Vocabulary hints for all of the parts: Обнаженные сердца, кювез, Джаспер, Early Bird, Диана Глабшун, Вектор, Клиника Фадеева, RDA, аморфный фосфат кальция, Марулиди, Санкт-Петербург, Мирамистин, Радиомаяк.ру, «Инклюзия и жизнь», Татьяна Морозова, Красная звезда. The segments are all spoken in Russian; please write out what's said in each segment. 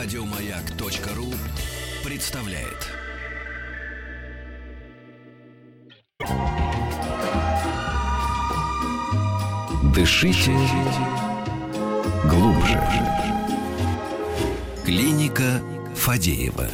Радиомаяк.ру представляет. Дышите глубже. Клиника Фадеева.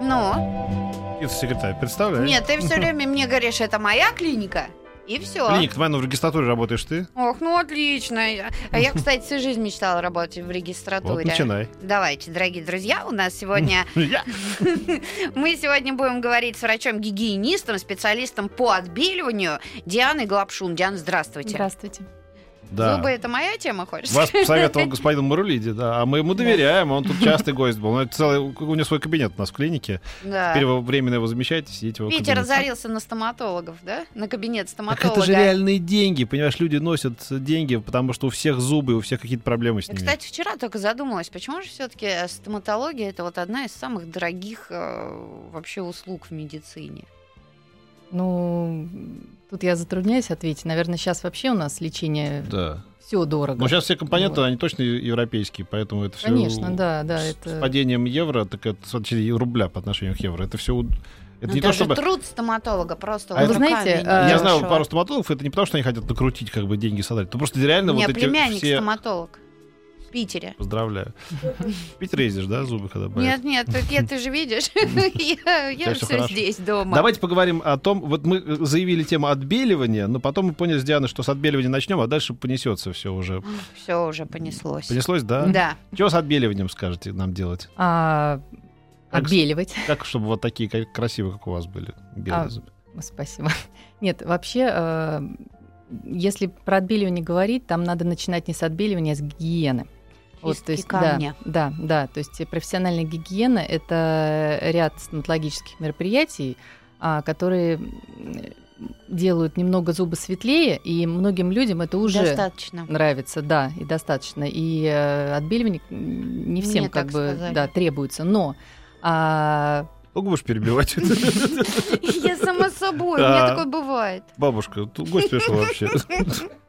Ну? Секретарь, представляешь? Нет, ты все время мне говоришь, это моя клиника. И все. Клиника, твоя, ну в регистратуре работаешь ты? Ох, ну отлично. А я, кстати, всю жизнь мечтала работать в регистратуре. Вот, начинай. Давайте, дорогие друзья, у нас сегодня... Мы сегодня будем говорить с врачом-гигиенистом, специалистом по отбеливанию Дианой Глабшун. Диана, здравствуйте. Здравствуйте. Да. Зубы — это моя тема, хочешь? Вас посоветовал господин Марулиди, да. А мы ему доверяем, он тут частый гость был. У него свой кабинет у нас в клинике. Да. Теперь вы временно его замещаете, сидите в его кабинете. Питер разорился на стоматологов, да? На кабинет стоматолога. Так это же реальные деньги, понимаешь? Люди носят деньги, потому что у всех зубы, у всех какие-то проблемы с ними. Кстати, вчера только задумалась, почему же все-таки стоматология — это вот одна из самых дорогих вообще услуг в медицине? Ну, тут я затрудняюсь ответить. Наверное, сейчас вообще у нас лечение все дорого. Но сейчас все компоненты, они точно европейские, поэтому это все... Конечно, да. С падением евро, так это рубля по отношению к евро, это все... Это не то, чтобы... труд стоматолога просто. Вы знаете, я знаю пару стоматологов, это не потому, что они хотят накрутить, как бы деньги содрать. То просто реально вот эти все... У меня племянник стоматолог. В Питере. Поздравляю. В Питере ездишь, да, зубы когда болят? Нет, ты же видишь, я все здесь дома. Давайте поговорим о том, вот мы заявили тему отбеливания, но потом мы поняли с Дианой, что с отбеливания начнем, а дальше понесется все уже. Все уже понеслось. Понеслось, да? Да. Чего с отбеливанием скажете нам делать? Отбеливать. Как, чтобы вот такие красивые, как у вас были, белые зубы? Спасибо. Нет, вообще, если про отбеливание говорить, там надо начинать не с отбеливания, а с гигиены. Вот, то есть, да, то есть профессиональная гигиена — это ряд стоматологических мероприятий, которые делают немного зубы светлее, и многим людям это уже нравится, да, и достаточно. И отбеливание не всем требуется, но... Сколько будешь перебивать? Я сама собой, у меня такое бывает. Бабушка, тут гость пришел вообще.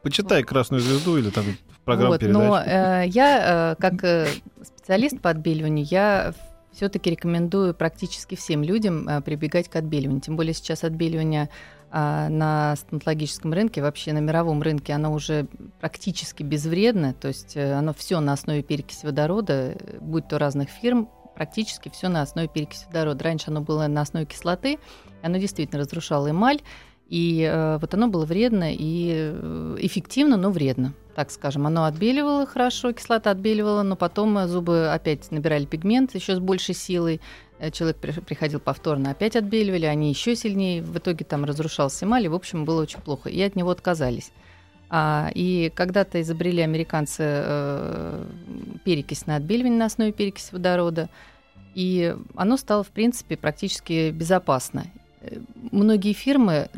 Почитай «Красную звезду» или там программу передач. Но я, как специалист по отбеливанию, я все-таки рекомендую практически всем людям прибегать к отбеливанию. Тем более сейчас отбеливание на стоматологическом рынке, вообще на мировом рынке, оно уже практически безвредно. То есть оно все на основе перекиси водорода, будь то разных фирм, практически все на основе перекиси водорода. Раньше оно было на основе кислоты, оно действительно разрушало эмаль, и вот оно было вредно и эффективно, но вредно, так скажем. Оно отбеливало хорошо, кислота отбеливала, но потом зубы опять набирали пигмент еще с большей силой, человек приходил повторно, опять отбеливали, они еще сильнее, в итоге там разрушался эмаль, и, в общем, было очень плохо, и от него отказались. И когда-то изобрели американцы перекись на отбеливание на основе перекиси водорода, и оно стало, в принципе, практически безопасно. Многие фирмы,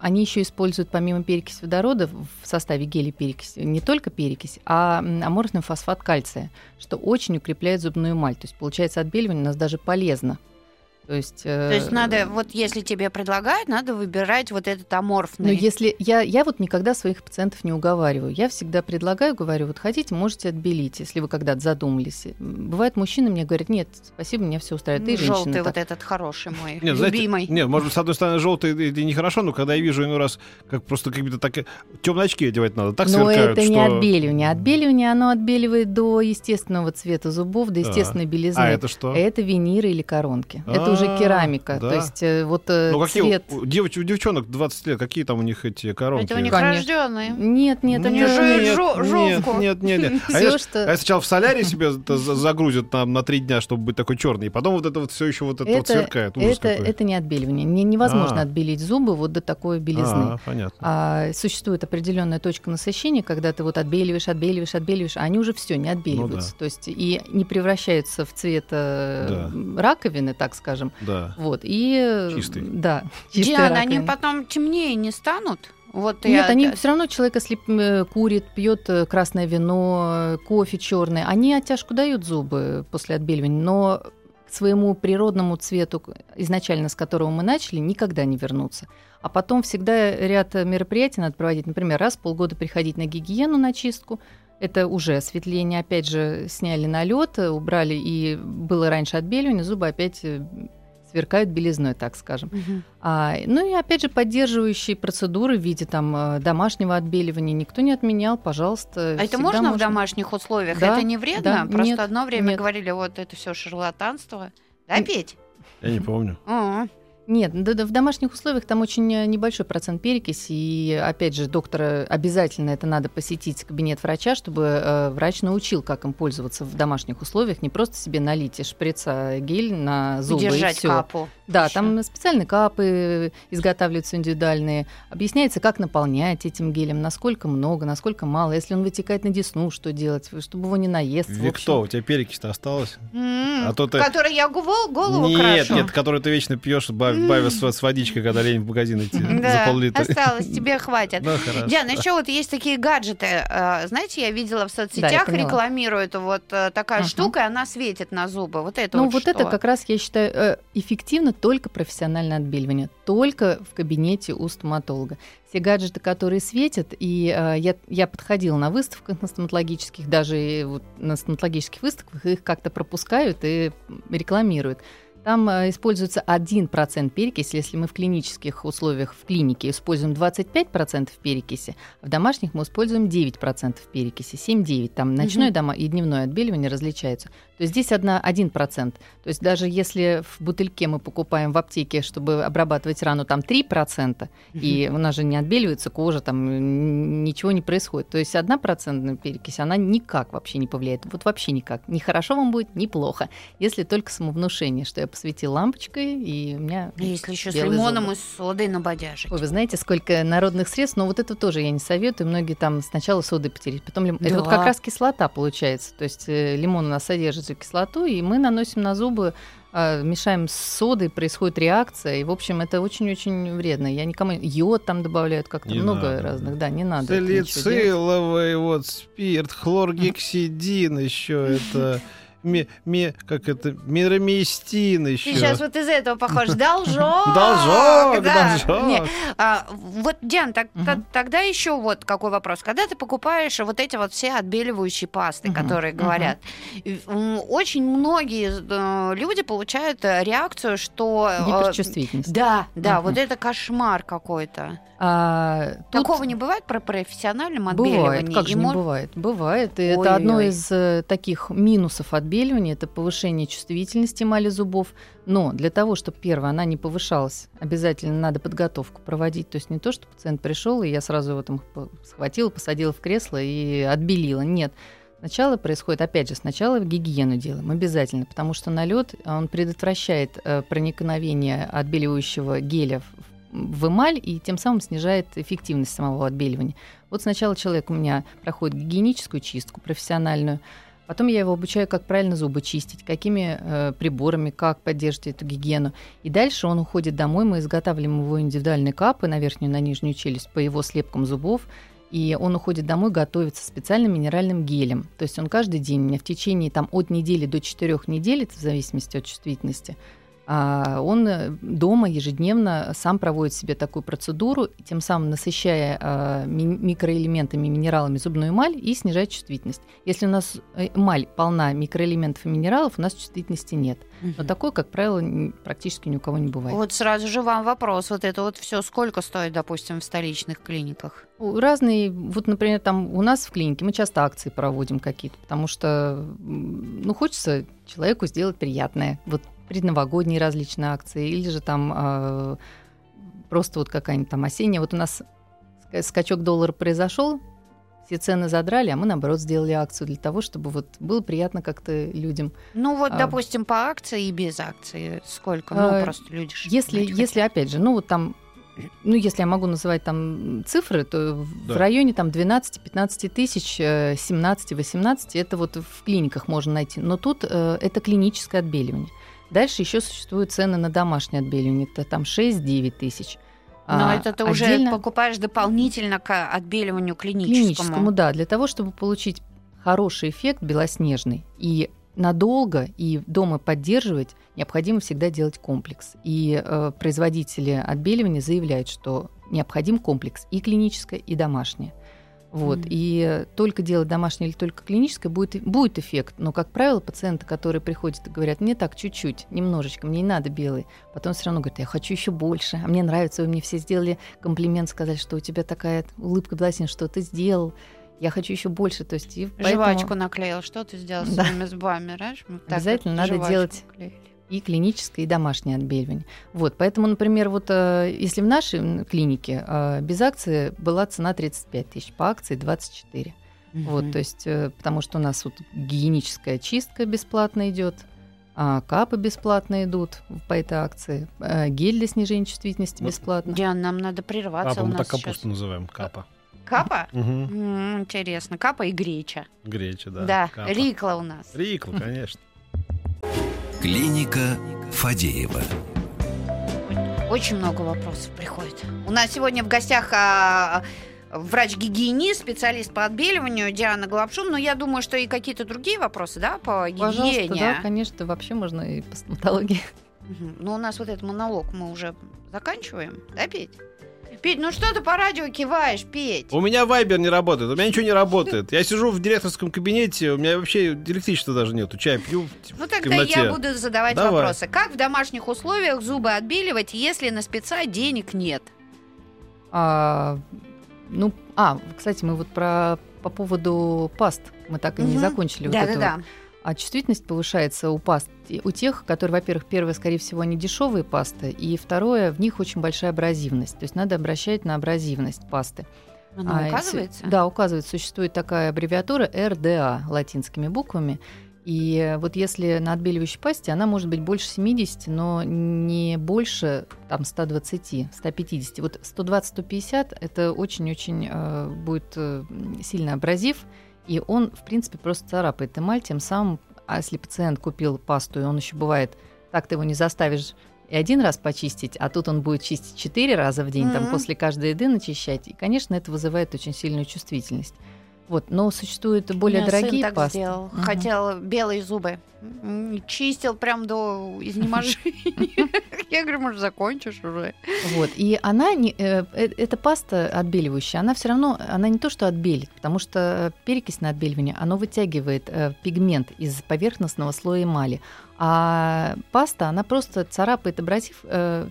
они еще используют помимо перекиси водорода в составе геля перекись, не только перекись, а аморфный фосфат кальция, что очень укрепляет зубную эмаль. То есть, получается, отбеливание у нас даже полезно. То есть надо, вот если тебе предлагают, надо выбирать вот этот аморфный. Но если я вот никогда своих пациентов не уговариваю. Я всегда предлагаю, говорю, вот хотите, можете отбелить, если вы когда-то задумались. Бывают мужчины, мне говорят, нет, спасибо, меня все устраивает. Ну, и женщина, желтый вот этот хороший мой, нет, любимый. Знаете, нет, может быть, с одной стороны, желтый это нехорошо, но когда я вижу иной раз, как просто какие-то так темные очки одевать надо, так сверкают, что... Но это не отбеливание. Отбеливание, оно отбеливает до естественного цвета зубов, до естественной белизны. А это что? Это виниры или коронки. Это уже керамика, да. То есть вот цвет... У девчонок 20 лет, какие там у них эти коронки? Это у них рожденные. Нет, они же жовку. Нет. А сначала в соляре себе загрузят на 3 дня, чтобы быть такой черный, и потом вот это вот все еще вот это вот сверкает. Это не отбеливание. Невозможно отбелить зубы вот до такой белизны. Понятно. Существует определенная точка насыщения, когда ты вот отбеливаешь, а они уже все не отбеливаются. То есть и не превращаются в цвет раковины, так сказать. Да. Вот, и... Чистый. Да, чистые раковины. Они потом темнее не станут? Нет, они все равно, человек, если курит, пьет красное вино, кофе черный, они оттяжку дают зубы после отбеливания, но к своему природному цвету, изначально с которого мы начали, никогда не вернуться. А потом всегда ряд мероприятий надо проводить, например, раз в полгода приходить на гигиену, на чистку, Это уже осветление. Опять же, сняли налет, убрали, и было раньше отбеливание, зубы опять сверкают белизной, так скажем. Угу. Ну и опять же, поддерживающие процедуры в виде там, домашнего отбеливания никто не отменял, пожалуйста. А это можно в домашних условиях? Да, это не вредно? Да, просто нет, одно время говорили, вот это все шарлатанство. Да, Петь? Я не помню. Нет, в домашних условиях там очень небольшой процент перекиси, и, опять же, доктора обязательно это надо посетить кабинет врача, чтобы врач научил, как им пользоваться в домашних условиях, не просто себе налить шприца гель на зубы и всё. Держать капу. Да, еще. Там специальные капы изготавливаются индивидуальные, объясняется, как наполнять этим гелем, насколько много, насколько мало, если он вытекает на десну, что делать, чтобы его не наесться. Викто, у тебя перекись-то осталась? А то ты... Который я голову крашу? Нет, который ты вечно пьешь, бавишь с водичкой, когда лень в магазин идти за пол-литра. Осталось, тебе хватит. Диана, еще вот есть такие гаджеты. Знаете, я видела в соцсетях, рекламируют вот такая штука, и она светит на зубы. Вот это вот что? Ну, вот это как раз, я считаю, эффективно только профессиональное отбеливание. Только в кабинете у стоматолога. Все гаджеты, которые светят, и я подходила на выставках на стоматологических, даже вот на стоматологических выставках их как-то пропускают и рекламируют. Там используется 1% перекиси. Если мы в клинических условиях, в клинике используем 25% перекиси, а в домашних мы используем 9% перекиси, 7-9%. Там ночное и дневное отбеливание различаются. То есть здесь 1%. То есть даже если в бутыльке мы покупаем в аптеке, чтобы обрабатывать рану, там 3%, и у нас же не отбеливается кожа, там ничего не происходит. То есть 1% перекись, она никак вообще не повлияет. Вот вообще никак. Ни хорошо вам будет, ни плохо. Если только самовнушение, что я посветил лампочкой, и у меня... Если еще с лимоном зубы. И с содой набодяжить. Ой, вы знаете, сколько народных средств, но вот это тоже я не советую. Многие там сначала содой потереть, потом лимон. Да. Это вот как раз кислота получается. То есть лимон у нас содержит кислоту, и мы наносим на зубы, мешаем с содой, происходит реакция, и, в общем, это очень-очень вредно. Я никому... Йод там добавляют как-то, не много надо. Разных, да, не надо. Салициловый, вот, спирт, хлоргексидин еще это... Мирамистин еще. Ты сейчас вот из этого похож. Должок. Вот, Диан, тогда еще вот какой вопрос. Когда ты покупаешь вот эти вот все отбеливающие пасты, которые говорят, очень многие люди получают реакцию, что... Гиперчувствительность. Да, вот это кошмар какой-то. Такого не бывает при профессиональном отбеливании? Бывает, как же не бывает. Бывает, и это одно из таких минусов отбеливания, это повышение чувствительности эмали зубов. Но для того, чтобы, первое, она не повышалась, обязательно надо подготовку проводить. То есть не то, что пациент пришел, и я сразу его там схватила, посадила в кресло и отбелила. Нет. Сначала происходит, опять же, сначала гигиену делаем обязательно, потому что налет, он предотвращает проникновение отбеливающего геля в эмаль и тем самым снижает эффективность самого отбеливания. Вот сначала человек у меня проходит гигиеническую чистку профессиональную, потом я его обучаю, как правильно зубы чистить, какими приборами, как поддерживать эту гигиену. И дальше он уходит домой, мы изготавливаем его индивидуальные капы на верхнюю, на нижнюю челюсть по его слепкам зубов. И он уходит домой, готовится специальным минеральным гелем. То есть он каждый день, у меня в течение там, от недели до 4 недель, это в зависимости от чувствительности, он дома ежедневно сам проводит себе такую процедуру, тем самым насыщая микроэлементами, минералами зубную эмаль и снижает чувствительность. Если у нас эмаль полна микроэлементов и минералов, у нас чувствительности нет. Но такое, как правило, практически ни у кого не бывает. Вот сразу же вам вопрос. Вот это вот все сколько стоит, допустим, в столичных клиниках? Разные. Вот, например, там у нас в клинике мы часто акции проводим какие-то, потому что хочется человеку сделать приятное. Вот предновогодние различные акции, или же там просто вот какая-нибудь там осенняя. Вот у нас скачок доллара произошел, все цены задрали, а мы, наоборот, сделали акцию для того, чтобы вот было приятно как-то людям. Ну вот, допустим, по акции и без акции сколько? Просто люди... Если опять же, если я могу называть там цифры, то в районе там 12-15 тысяч, 17-18, это вот в клиниках можно найти. Но тут это клиническое отбеливание. Дальше еще существуют цены на домашнее отбеливание. Это там 6-9 тысяч. Но это ты отдельно... уже покупаешь дополнительно к отбеливанию клиническому. Да, для того, чтобы получить хороший эффект белоснежный и надолго, и дома поддерживать, необходимо всегда делать комплекс. И производители отбеливания заявляют, что необходим комплекс и клиническое, и домашнее. Вот. Mm-hmm. И только делать домашнее или только клиническое будет эффект. Но, как правило, пациенты, которые приходят и говорят, мне так чуть-чуть, немножечко, мне не надо белый, потом все равно говорят, я хочу еще больше, а мне нравится, вы мне все сделали комплимент, сказали, что у тебя такая улыбка, белоснежная, что ты сделал. Я хочу еще больше. То есть, и поэтому... Жвачку наклеил. Что ты сделал с своими зубами? Вот так обязательно вот надо делать наклеили. И клиническое, и домашнее отбеливание. Вот. Поэтому, например, вот, если в нашей клинике без акции была цена 35 тысяч, по акции 24. Mm-hmm. Вот, то есть, потому что у нас вот гигиеническая чистка бесплатно идет, капы бесплатно идут по этой акции, гель для снижения чувствительности бесплатно. Диана, нам надо прерваться. Капа, мы так капусту сейчас называем, капа. Капа? Угу. Интересно. Капа и греча. Греча, да. Да, капа. Рикла у нас. Рикла, конечно. Клиника Фадеева. Очень много вопросов приходит. У нас сегодня в гостях врач-гигиенист, специалист по отбеливанию Диана Глабшун. Но я думаю, что и какие-то другие вопросы, да, по гигиене. Пожалуйста, да, конечно, вообще можно и по стоматологии. Но у нас вот этот монолог мы уже заканчиваем, да, Петь? Петь, ну что ты по радио киваешь, Петь? У меня вайбер не работает, у меня ничего не работает. Я сижу в директорском кабинете, у меня вообще электричества даже нету, чай пью в Ну тогда темноте. Я буду задавать вопросы. Как в домашних условиях зубы отбеливать, если на спеца денег нет? Кстати, мы вот по поводу паст, мы так и не закончили. А чувствительность повышается у паст, у тех, которые, во-первых, первое, скорее всего, они дешевые пасты, и второе, в них очень большая абразивность. То есть надо обращать на абразивность пасты. Она указывается? Да, указывается. Существует такая аббревиатура RDA латинскими буквами. И вот если на отбеливающей пасте, она может быть больше 70, но не больше там, 120, 150. Вот 120-150 это очень-очень будет сильно абразив. И он, в принципе, просто царапает эмаль, тем самым, а если пациент купил пасту, и он еще бывает, так ты его не заставишь и один раз почистить, а тут он будет чистить 4 раза в день, там, после каждой еды начищать, и, конечно, это вызывает очень сильную чувствительность. Вот, но существуют более дорогие пасты. У меня сын так сделал, хотел белые зубы, чистил прям до изнеможения. Я говорю, может, закончишь уже. Вот, и она, эта паста отбеливающая, она все равно, она не то, что отбелит, потому что перекись на отбеливание, она вытягивает пигмент из поверхностного слоя эмали, а паста, она просто царапает абразив,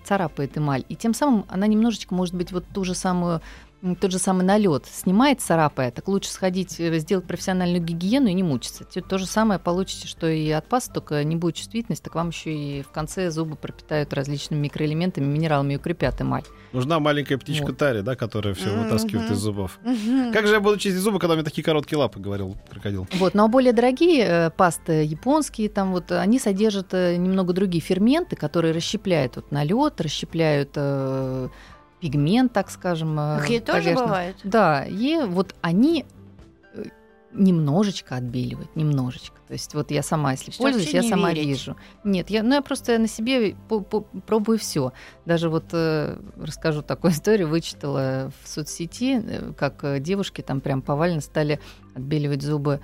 царапает эмаль, и тем самым она немножечко, может быть, вот тот же самый налет снимает, царапая, так лучше сходить, сделать профессиональную гигиену и не мучиться. То же самое получите, что и от пасты, только не будет чувствительность, так вам еще и в конце зубы пропитают различными микроэлементами, минералами и укрепят эмаль. Нужна маленькая птичка Тари, да, которая все вытаскивает из зубов. Как же я буду чистить зубы, когда у меня такие короткие лапы, говорил крокодил. Вот, но более дорогие пасты, японские, там вот, они содержат немного другие ферменты, которые расщепляют вот, налет, расщепляют... пигмент, так скажем. Такие тоже бывают? Да, и вот они немножечко отбеливают, немножечко. То есть вот я сама, если что пользуюсь, я сама вижу. Нет, я просто на себе пробую все. Даже вот расскажу такую историю, вычитала в соцсети, как девушки там прям повально стали отбеливать зубы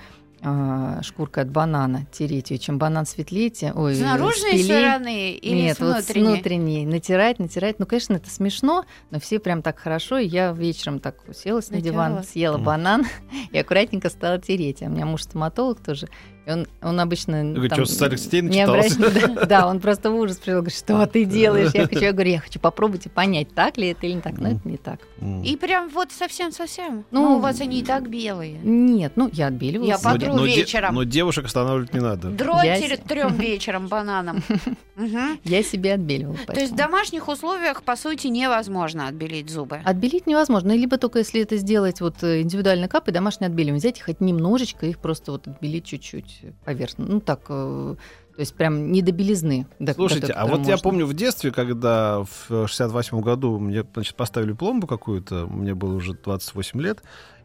шкуркой от банана, тереть ее. Чем банан светлее, тем... Ой, с наружной стороны или нет, с внутренней? Вот с внутренней. Натирать. Ну, конечно, это смешно, но все прям так хорошо. И я вечером так уселась на диван, съела банан и аккуратненько стала тереть. А у меня муж стоматолог тоже. И он обычно... Говорю, там, что, не обращается. Да, он просто в ужас пришел. Говорит, что ты делаешь? Я говорю, я хочу попробовать и понять, так ли это или не так. Но это не так. И прям вот совсем-совсем? Ну, у вас они и так белые. Нет, ну, я отбеливалась. Я потру вечером. Но девушек останавливать не надо. Дроть трём вечером бананом. Я себе отбеливала. То есть в домашних условиях, по сути, невозможно отбелить зубы? Отбелить невозможно. Либо только если это сделать вот индивидуально кап и домашнее отбеливание. Взять хоть немножечко, их просто вот отбелить чуть-чуть. Поверхность. Ну так, то есть прям не до белизны. Слушайте, а вот я помню в детстве, когда в 68-м году мне, значит, поставили пломбу какую-то, мне было уже 28 лет,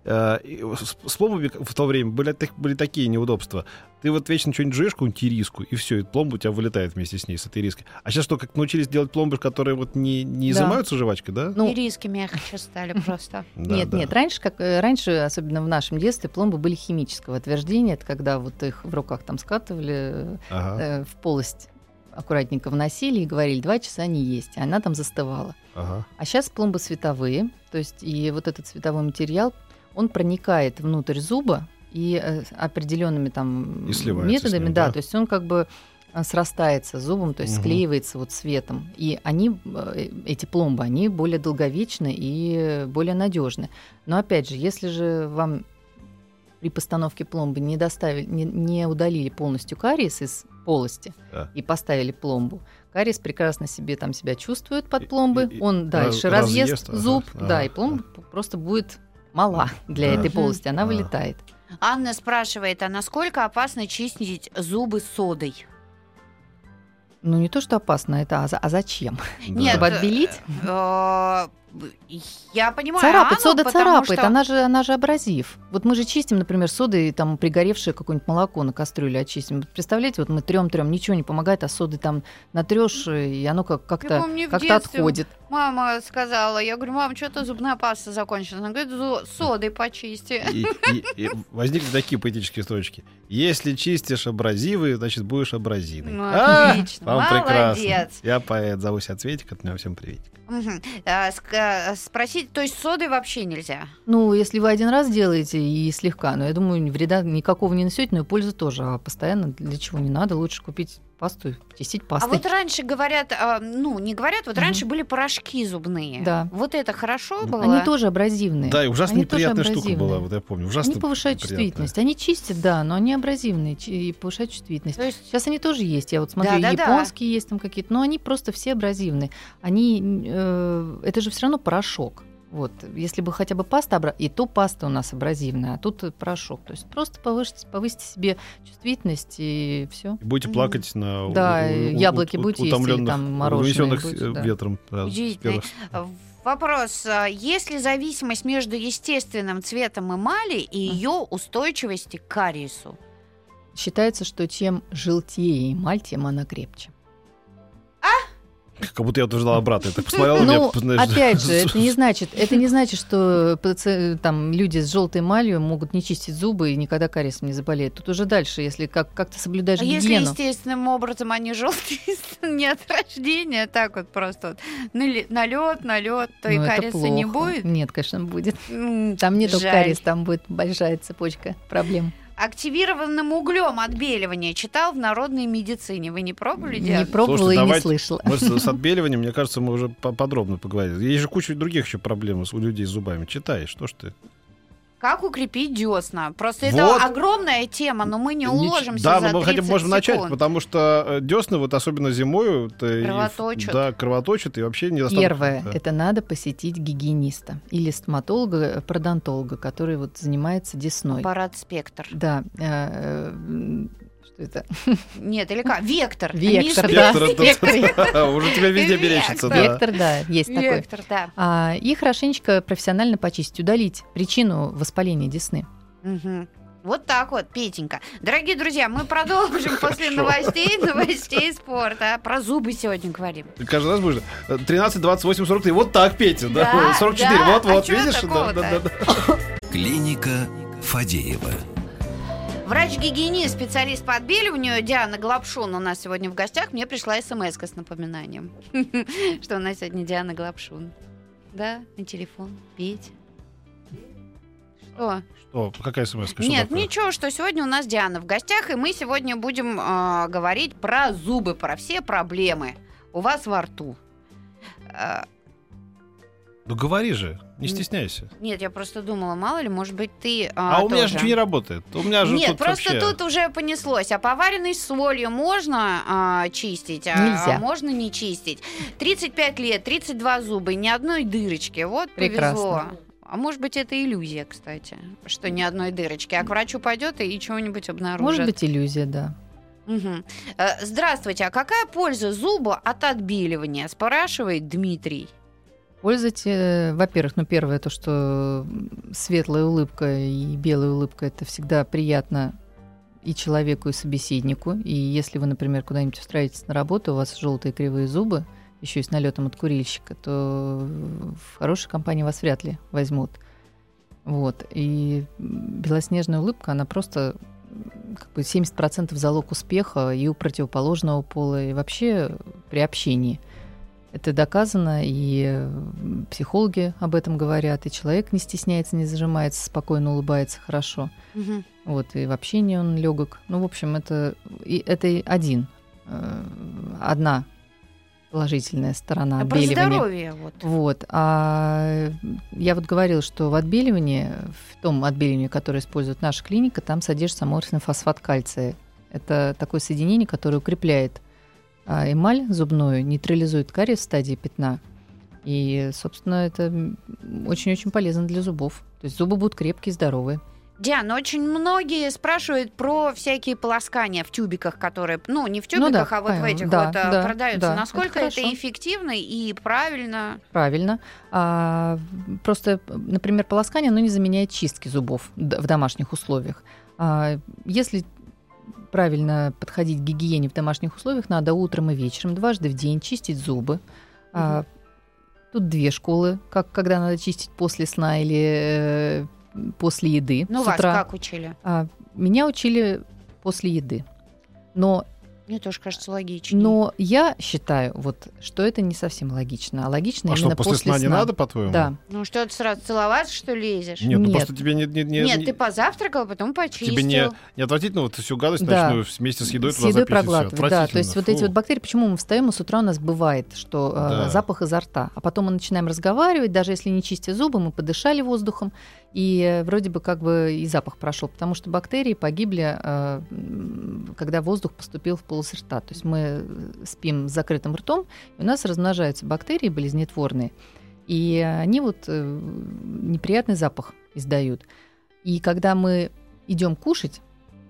и с пломбами в то время были такие неудобства. Ты вот вечно что-нибудь жуешь, какую-нибудь ириску, и все, и пломба у тебя вылетает вместе с ней, с этой ириски. А сейчас что, как научились делать пломбы, которые вот не изымаются жвачкой, да? Ну, ириски мягче стали просто. Нет, раньше, особенно в нашем детстве, пломбы были химического отверждения. Это когда вот их в руках там скатывали в полость, аккуратненько вносили и говорили, 2 часа не есть, а она там застывала. А сейчас пломбы световые, то есть и вот этот световой материал, он проникает внутрь зуба и определенными там методами, ним, да, то есть он как бы срастается с зубом, то есть склеивается вот с цветом. И они, эти пломбы, они более долговечны и более надежны. Но опять же, если же вам при постановке пломбы не удалили полностью кариес из полости и поставили пломбу, кариес прекрасно себя чувствует под пломбы, он дальше разъест зуб, и пломба просто будет мала для этой полости, она вылетает. Анна спрашивает, а насколько опасно чистить зубы содой? Ну, не то, что опасно, это зачем? Нет, чтобы отбелить? Я понимаю, царапает, сода царапает, что... она же абразив. Вот мы же чистим, например, содой, там, пригоревшее какое-нибудь молоко на кастрюле очистим. Представляете, вот мы трём, ничего не помогает, а соды там натрёшь, и оно как-то отходит. Мама сказала, я говорю, мам, что-то зубная паста закончилась. Она говорит, содой почисти. И возникли такие поэтические строчки. Если чистишь абразивы, значит, будешь абразивной. Ну, отлично, молодец. Я поэт, зову себя Цветик, от меня всем приветик. Спросить, то есть соды вообще нельзя? Ну, если вы один раз делаете и слегка, но я думаю, вреда никакого не несете, но и пользы тоже. А постоянно для чего не надо, лучше купить пасту, чистить пастой. А вот раньше говорят, раньше были порошки зубные. Да. Вот это хорошо было? Они тоже абразивные. Да, и ужасно неприятная штука была, вот я помню. Ужасно они повышают чувствительность. Они чистят, да, но они абразивные и повышают чувствительность. Есть... Сейчас они тоже есть. Я вот смотрю, японские есть там какие-то, но они просто все абразивные. Они, это же все равно порошок. Вот, если бы хотя бы паста, и то паста у нас абразивная, а тут порошок. То есть просто повысить себе чувствительность и все. Будете плакать на яблоки будете есть, или там мороженое будет, ветром. Да. Удивительно. Вопрос: есть ли зависимость между естественным цветом эмали и ее устойчивостью к кариесу? Считается, что чем желтее эмаль, тем она крепче. Как будто я утверждала брата. Это посмотрела, ну, меня, опять же, это не значит, что там, люди с желтой эмалью могут не чистить зубы и никогда кариесом не заболеют. Тут уже дальше, если как-то соблюдаешь гигиену. Если естественным образом они желтые не от рождения, так вот просто вот, налет, то и кариеса не будет? Нет, конечно, будет. Там нет кариеса, там будет большая цепочка проблем. Активированным углем отбеливание читал в народной медицине. Вы не пробовали делать? Не пробовала. Слушайте, не слышала. Мы с отбеливанием, мне кажется, мы уже подробно поговорили. Есть же куча других еще проблем у людей с зубами. Читай, что ж ты? Как укрепить десна? Просто это огромная тема, но мы не уложимся за 30 секунд. Да, мы хотя бы можем начать, потому что десна, вот особенно зимой, кровоточат и вообще не достаточно. Первое, это надо посетить гигиениста или стоматолога, пародонтолога, который вот занимается десной. Аппарат «Спектр». Да. Что это? Нет, или как? «Вектор». «Вектор», да. Уже тебя везде беречится. «Вектор», да, есть такой. «Вектор», да. И хорошенечко профессионально почистить, удалить причину воспаления десны. Вот так вот, Петенька. Дорогие друзья, мы продолжим после новостей спорта. Про зубы сегодня говорим. Каждый раз будешь 13, 28, 43. Вот так, Петя. 44. Вот, видишь? Клиника Фадеева. Врач-гигиенист, специалист по отбеливанию Диана Глабшун у нас сегодня в гостях. Мне пришла смс-ка с напоминанием, что у нас сегодня Диана Глабшун. Да, на телефон. Петь. Что? Какая смс-ка? Нет, ничего, что сегодня у нас Диана в гостях, и мы сегодня будем говорить про зубы, про все проблемы у вас во рту. Ну говори же, не стесняйся. Нет, я просто думала, мало ли, может быть, ты... А у меня же ничего не работает. У меня же нет, тут просто вообще... тут уже понеслось. А поваренный с солью можно чистить, а можно не чистить. 35 лет, 32 зуба, ни одной дырочки. Вот повезло. Прекрасно. А может быть, это иллюзия, кстати, что ни одной дырочки. А к врачу пойдет и чего-нибудь обнаружит. Может быть, иллюзия, да. Угу. Здравствуйте, а какая польза зуба от отбеливания, спрашивает Дмитрий. Пользуйте, во-первых, первое, то, что светлая улыбка и белая улыбка, это всегда приятно и человеку, и собеседнику. И если вы, например, куда-нибудь устраиваетесь на работу, у вас желтые кривые зубы, еще и с налетом от курильщика, то в хорошей компании вас вряд ли возьмут. Вот. И белоснежная улыбка, она просто как бы 70% залог успеха и у противоположного пола, и вообще при общении. Это доказано, и психологи об этом говорят, и человек не стесняется, не зажимается, спокойно улыбается хорошо. Угу. Вот, и в общении он легок. Ну, в общем, это одна положительная сторона отбеливания. Про здоровье. Вот. А я говорила, что в том отбеливании, которое использует наша клиника, там содержится аморфный фосфат кальция. Это такое соединение, которое укрепляет эмаль зубную, нейтрализует кариес в стадии пятна. И, собственно, это очень-очень полезно для зубов. То есть зубы будут крепкие и здоровые. Диана, очень многие спрашивают про всякие полоскания в тюбиках, которые, не в тюбиках, а вот в этих продаются. Да, насколько это эффективно и правильно? Правильно. Просто, например, полоскание, не заменяет чистки зубов в домашних условиях. Если правильно подходить к гигиене в домашних условиях, надо утром и вечером, дважды в день чистить зубы. Mm-hmm. Тут две школы, когда надо чистить после сна или... после еды. С утра. Вас как учили? Меня учили после еды. Но мне тоже кажется логичнее. Но я считаю, что это не совсем логично. А логично именно после сна. А что, после сна не надо, по-твоему? Да. Что ты сразу целоваться, что лезешь? Нет, просто тебе Нет, ты позавтракал, потом почистил. Тебе не отвратительно всю гадость ночную вместе с едой туда запихивать? Да, то есть эти бактерии, почему мы встаем, и с утра у нас бывает, что запах изо рта. А потом мы начинаем разговаривать, даже если не чистя зубы, мы подышали воздухом, и вроде бы и запах прошел, потому что бактерии погибли, когда воздух поступил в полость рта. То есть мы спим с закрытым ртом, и у нас размножаются бактерии болезнетворные, и они неприятный запах издают. И когда мы идем кушать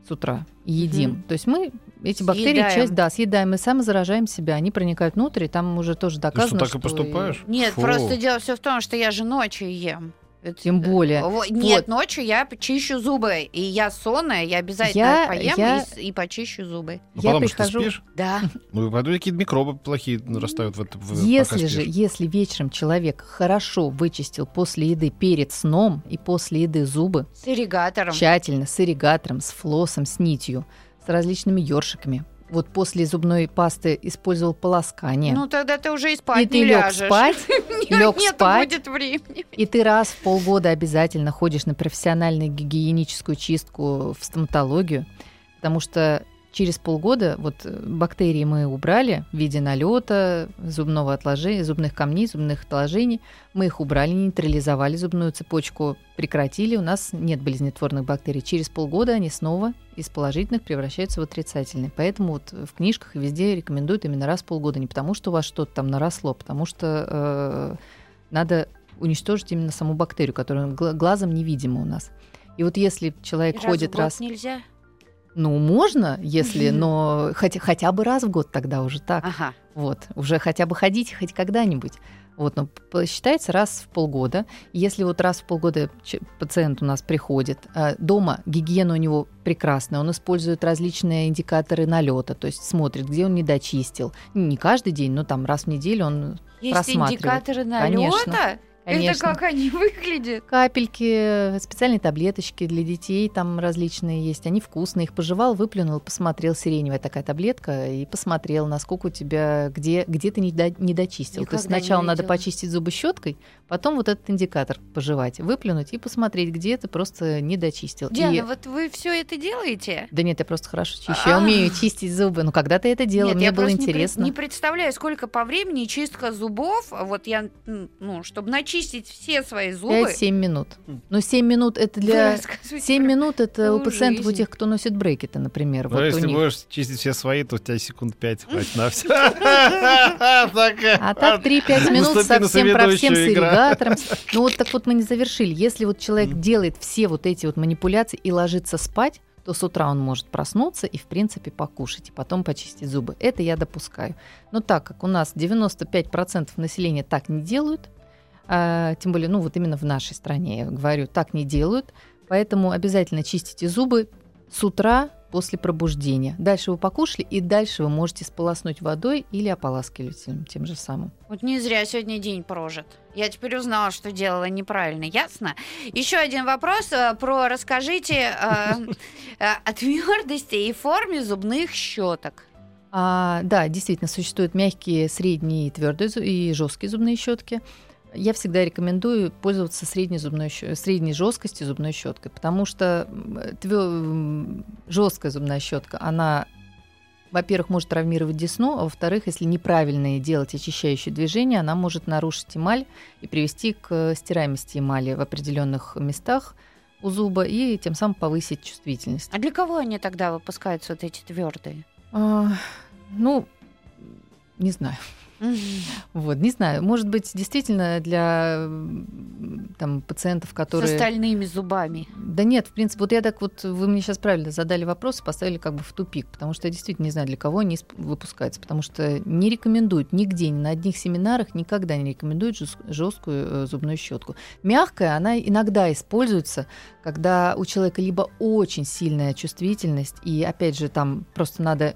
с утра и едим, то есть мы эти бактерии съедаем и сами заражаем себя. Они проникают внутрь, и там уже тоже доказано, что... Ты что, так и поступаешь? Нет, просто дело все в том, что я же ночью ем. Тем более. Нет, ночью я чищу зубы. И я сонная, я обязательно поем и почищу зубы. Потому что ты спишь? Да. Какие-то микробы плохие нарастают. Если вечером человек хорошо вычистил после еды, перед сном и после еды зубы. С ирригатором. Тщательно, с ирригатором, с флоссом, с нитью, с различными ёршиками. После зубной пасты использовал полоскание. Тогда ты уже и спать не ляжешь. И ты лёг спать, будет времени. И ты раз в полгода обязательно ходишь на профессиональную гигиеническую чистку в стоматологию, потому что через полгода бактерии мы убрали в виде налета, зубного отложения, зубных камней, зубных отложений. Мы их убрали, нейтрализовали зубную цепочку, прекратили. У нас нет болезнетворных бактерий. Через полгода они снова из положительных превращаются в отрицательные. Поэтому в книжках и везде рекомендуют именно раз в полгода. Не потому, что у вас что-то там наросло, потому что надо уничтожить именно саму бактерию, которая глазом невидима у нас. И если человек ходит раз... Нельзя? Можно, если, но хотя бы раз в год тогда уже так. Ага. Уже хотя бы ходите хоть когда-нибудь. Но считается раз в полгода. Если раз в полгода пациент у нас приходит, дома гигиена у него прекрасная, он использует различные индикаторы налета, то есть смотрит, где он недочистил. Не каждый день, но раз в неделю он просматривает. Есть индикаторы налета? Конечно. Это как они выглядят? Капельки, специальные таблеточки для детей там различные есть. Они вкусные. Их пожевал, выплюнул, посмотрел, сиреневая такая таблетка, и посмотрел, насколько у тебя, где ты не дочистил. Никогда. То есть сначала надо почистить зубы щеткой, потом этот индикатор пожевать, выплюнуть и посмотреть, где ты просто не дочистил. Диана, вы все это делаете? Да нет, я просто хорошо чищу. Я умею чистить зубы. Когда-то это делала, мне было интересно. Не представляю, сколько по времени чистка зубов. Чтобы начистить все свои зубы. 5-7 минут. 7 минут это для... 7 минут это у пациентов, у тех, кто носит брекеты, например. Если будешь чистить все свои, то у тебя секунд 5 хватит на все. А так 3-5 минут совсем про всем с ирригатором. Мы не завершили. Если человек делает все эти манипуляции и ложится спать, то с утра он может проснуться и, в принципе, покушать, и потом почистить зубы. Это я допускаю. Но так как у нас 95% населения так не делают, тем более, именно в нашей стране, я говорю, так не делают. Поэтому обязательно чистите зубы с утра после пробуждения. Дальше вы покушали, и дальше вы можете сполоснуть водой или ополаскивателем тем же самым. Не зря сегодня день прожит. Я теперь узнала, что делала неправильно. Ясно? Еще один вопрос про расскажите о твердости и форме зубных щеток. Да, действительно, существуют мягкие, средние, твердые и жесткие зубные щетки. Я всегда рекомендую пользоваться средней жесткостью зубной щеткой, потому что жесткая зубная щетка, она, во-первых, может травмировать десну, а во-вторых, если неправильно делать очищающие движения, она может нарушить эмаль и привести к стираемости эмали в определенных местах у зуба и тем самым повысить чувствительность. А для кого они тогда выпускаются, вот эти твердые? Не знаю. Вот, не знаю. Может быть, действительно для пациентов, которые... С остальными зубами. Да нет, в принципе, вот я так вот... Вы мне сейчас правильно задали вопрос и поставили как бы в тупик, потому что я действительно не знаю, для кого они выпускаются, потому что не рекомендуют нигде, ни на одних семинарах никогда не рекомендуют жесткую зубную щетку. Мягкая, она иногда используется, когда у человека либо очень сильная чувствительность, и, опять же, там просто надо...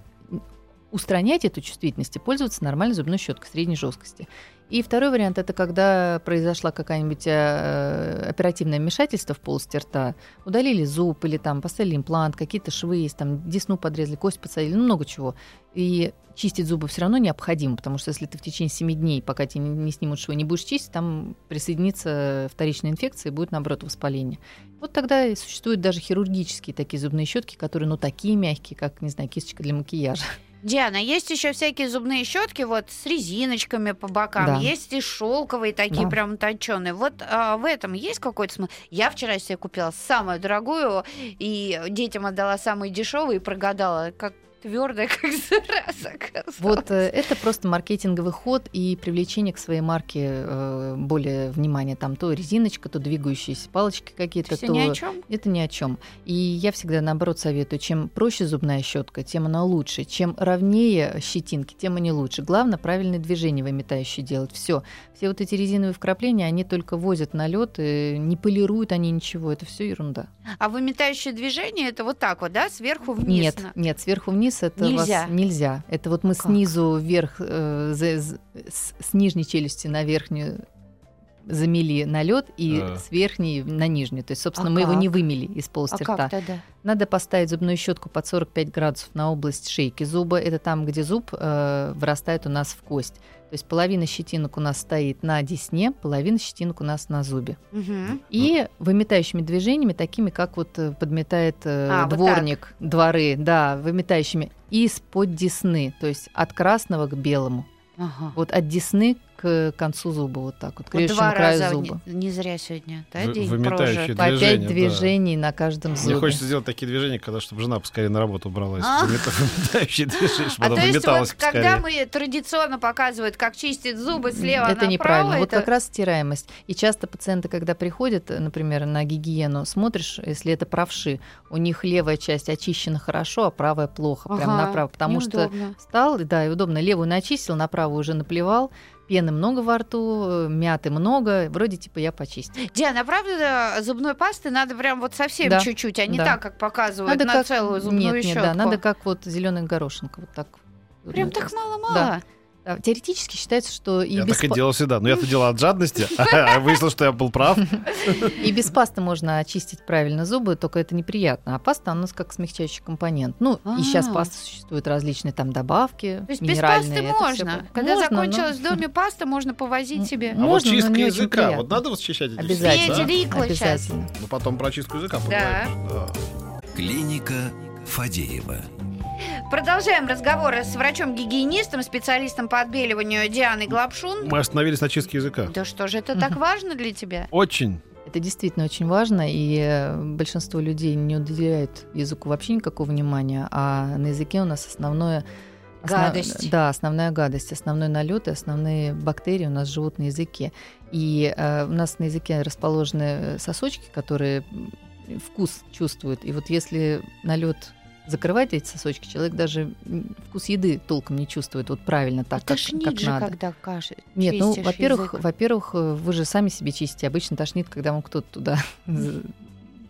устранять эту чувствительность и пользоваться нормальной зубной щеткой средней жесткости. И второй вариант – это когда произошла какая-нибудь оперативное вмешательство в полости рта, удалили зуб или поставили имплант, какие-то швы есть, десну подрезали, кость подсадили, много чего. И чистить зубы все равно необходимо, потому что если ты в течение 7 дней, пока тебе не снимут швы, не будешь чистить, там присоединится вторичная инфекция и будет, наоборот, воспаление. Вот тогда и существуют даже хирургические такие зубные щетки, которые, такие мягкие, как, не знаю, кисточка для макияжа. Диана, есть еще всякие зубные щетки вот с резиночками по бокам, да. Есть и шелковые такие, да. Прям точеные. Вот в этом есть какой-то смысл? Я вчера себе купила самую дорогую и детям отдала самые дешевые и прогадала, как твердая, как зараза оказалась. Вот это просто маркетинговый ход и привлечение к своей марке более внимания. Там то резиночка, то двигающиеся палочки какие-то. Это ни о чем? Это ни о чем. И я всегда, наоборот, советую, чем проще зубная щетка, тем она лучше. Чем ровнее щетинки, тем они лучше. Главное, правильные движения выметающие делать. Все вот эти резиновые вкрапления, они только возят на лед, не полируют они ничего. Это все ерунда. А выметающие движения, это вот так вот, да? Сверху вниз? Нет, сверху вниз. Это нельзя. Нельзя. Это вот мы снизу вверх, с нижней челюсти на верхнюю замели на лед и с верхней на нижнюю. То есть, собственно, мы его не вымели из полости рта. Надо поставить зубную щетку под 45 градусов на область шейки зуба. Это там, где зуб вырастает у нас в кость. То есть половина щетинок у нас стоит на десне, половина щетинок у нас на зубе. Угу. И выметающими движениями, такими, как вот подметает дворник, вот дворы, да, выметающими из-под десны, то есть от красного к белому. Ага. Вот от десны к концу зуба, вот так вот, к режущему краю зуба. Не зря сегодня, да, день прожит. По 5 движений на каждом зубе. Мне хочется сделать такие движения, чтобы жена поскорее на работу убралась. Выметающие движения, чтобы она выметалась поскорее. Когда мы традиционно показывают, как чистить зубы слева направо. Это неправильно, вот как раз стираемость. И часто пациенты, когда приходят, например, на гигиену, смотришь, если это правши, у них левая часть очищена хорошо, а правая плохо, прям направо. Потому что встал, да, и удобно, левую начистил, на правую уже наплевал, пены много во рту, мяты много, вроде я почистила. Диана, правда, зубной пасты надо прям вот совсем чуть-чуть, а не так, как показывают надо на целую зубную щетку? Нет, надо как вот зеленая горошинка, вот так. Прям так паста. Мало-мало? Да. Теоретически считается, что и я так и делал всегда, но я-то делал от жадности, а выяснилось, что я был прав. И без пасты можно очистить правильно зубы, только это неприятно. А паста у нас как смягчающий компонент. И сейчас пасты существуют различные добавки, минеральные. То есть без пасты можно? Когда закончилась в доме паста, можно повозить себе. А вот чистка языка, вот надо восчищать эти вещи? Ну потом про чистку языка поговорим. Клиника Фадеева. Продолжаем разговоры с врачом-гигиенистом, специалистом по отбеливанию Дианой Глабшун. Мы остановились на чистке языка. Да что же, это так важно для тебя? Очень. Это действительно очень важно, и большинство людей не уделяют языку вообще никакого внимания, а на языке у нас гадость. Да, основная гадость, основной налет и основные бактерии у нас живут на языке. И у нас на языке расположены сосочки, которые вкус чувствуют. И вот если налет закрывать эти сосочки, человек даже вкус еды толком не чувствует вот правильно так, как же, надо. Когда кашель, нет, во-первых, вы же сами себе чистите. Обычно тошнит, когда вам кто-то туда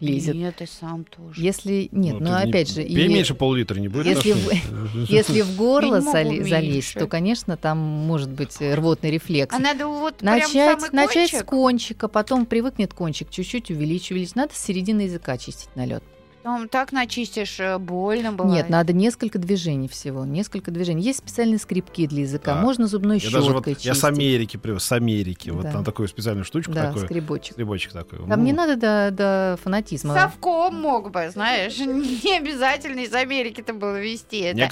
лезет. Нет, и сам тоже. Если нет, опять же... Пей меньше пол-литра, не будет тошнить. Если в горло залезть, то, конечно, там может быть рвотный рефлекс. А надо начать с кончика, потом привыкнет кончик, чуть-чуть увеличить. Надо с середины языка чистить налет. Там так начистишь, больно бывает. Нет, надо несколько движений всего, несколько движений. Есть специальные скребки для языка, да. Можно зубной щеткой чистить. Я с Америки привез, да. Вот там такую специальную штучку. Да, такую, скребочек. Скребочек такой. Там не надо до фанатизма. Совком мог бы, знаешь, не обязательно из Америки-то было везти это.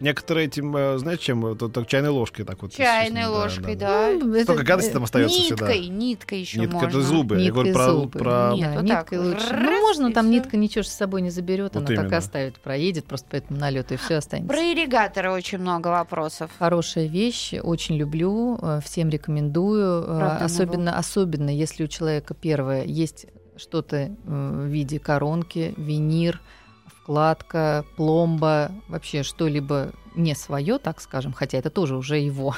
Некоторые этим, знаешь, чем? Так чайной ложкой так вот. Чайной ложкой, да. Столько гадости там остается всегда. Ниткой еще можно. Нитка — это зубы. Я говорю про... Ниткой лучше. Ну, можно там нитка, ничего же с собой не заберет, вот она именно так оставит, проедет просто по этому налету, и все останется. Про ирригаторы очень много вопросов. Хорошая вещь, очень люблю, всем рекомендую. Правда, особенно если у человека первое есть что-то в виде коронки, винир, вкладка, пломба, вообще что-либо не свое, так скажем, хотя это тоже уже его.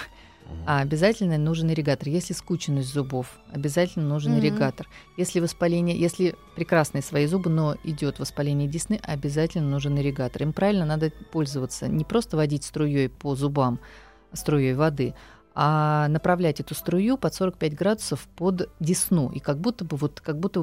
А обязательно нужен ирригатор. Если скученность зубов, обязательно нужен ирригатор. Если воспаление, если прекрасные свои зубы, но идет воспаление десны, обязательно нужен ирригатор. Им правильно надо пользоваться. Не просто водить струей по зубам, струей воды, а направлять эту струю под 45 градусов под десну. И как будто бы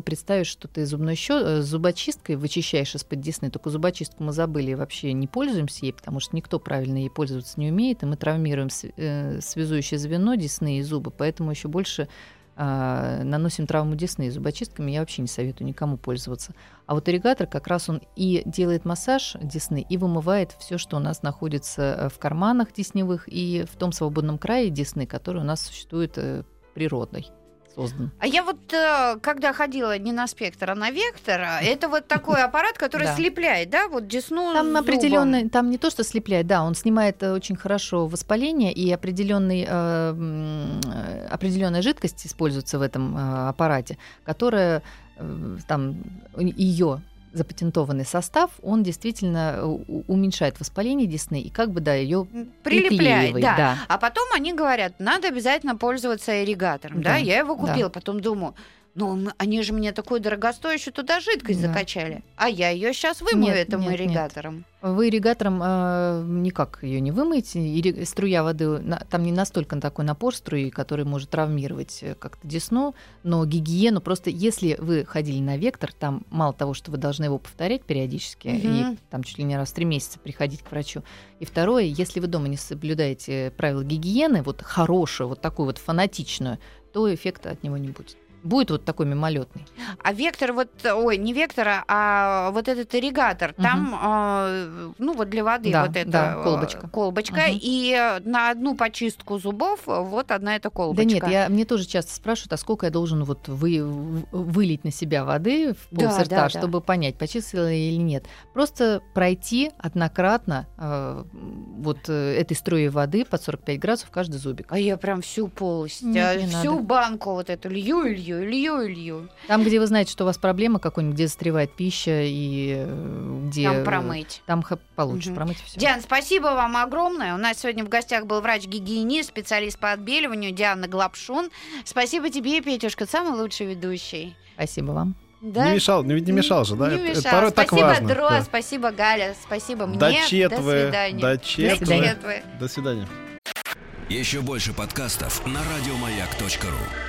представишь, что ты зубочисткой вычищаешь из-под десны. Только зубочистку мы забыли и вообще не пользуемся ей, потому что никто правильно ей пользоваться не умеет, и мы травмируем связующее звено десны и зубы, поэтому еще больше наносим травму десны. И зубочистками я вообще не советую никому пользоваться. А вот ирригатор как раз он и делает массаж десны, и вымывает все, что у нас находится в карманах десневых и в том свободном крае десны, который у нас существует природой. Создан. А я вот, когда ходила не на спектр, а на вектор, это вот такой аппарат, который слепляет, да, вот десну там определенный, там не то, что слепляет, да, он снимает очень хорошо воспаление, и определенная жидкость используется в этом аппарате, которая, там, ее запатентованный состав, он действительно уменьшает воспаление десны и как бы, да, ее прилепляет. Да. А потом они говорят, надо обязательно пользоваться ирригатором. Да, я его купила, потом думаю, ну они же мне такую дорогостоящую туда жидкость закачали, а я ее сейчас вымою этим ирригатором. Нет. Вы ирригатором никак ее не вымоете. Струя воды, там не настолько такой напор струи, который может травмировать как-то десну, но гигиену. Просто если вы ходили на вектор, там мало того, что вы должны его повторять периодически, и там чуть ли не раз в 3 месяца приходить к врачу. И второе, если вы дома не соблюдаете правила гигиены, вот хорошую, вот такую вот фанатичную, то эффекта от него не будет. Будет вот такой мимолетный. А вектор, не вектор, а вот этот ирригатор, там, вот для воды вот эта колбочка. И на одну почистку зубов вот одна эта колбочка. Да нет, мне тоже часто спрашивают, а сколько я должен вылить на себя воды в полсорта, чтобы понять, почистила или нет. Просто пройти однократно этой струи воды под 45 градусов каждый зубик. А я прям всю полость, всю банку вот эту лью. Там, где вы знаете, что у вас проблема какой-нибудь, где застревает пища и где... Там промыть. Там получше промыть все. Диана, спасибо вам огромное. У нас сегодня в гостях был врач-гигиенист, специалист по отбеливанию Диана Глабшун. Спасибо тебе, Петюшка, самый лучший ведущий. Спасибо вам. Да? Не мешал же, да? Это так важно. Спасибо, Дро, спасибо, Галя, спасибо мне. До свидания. Еще больше подкастов на радиомаяк.ру.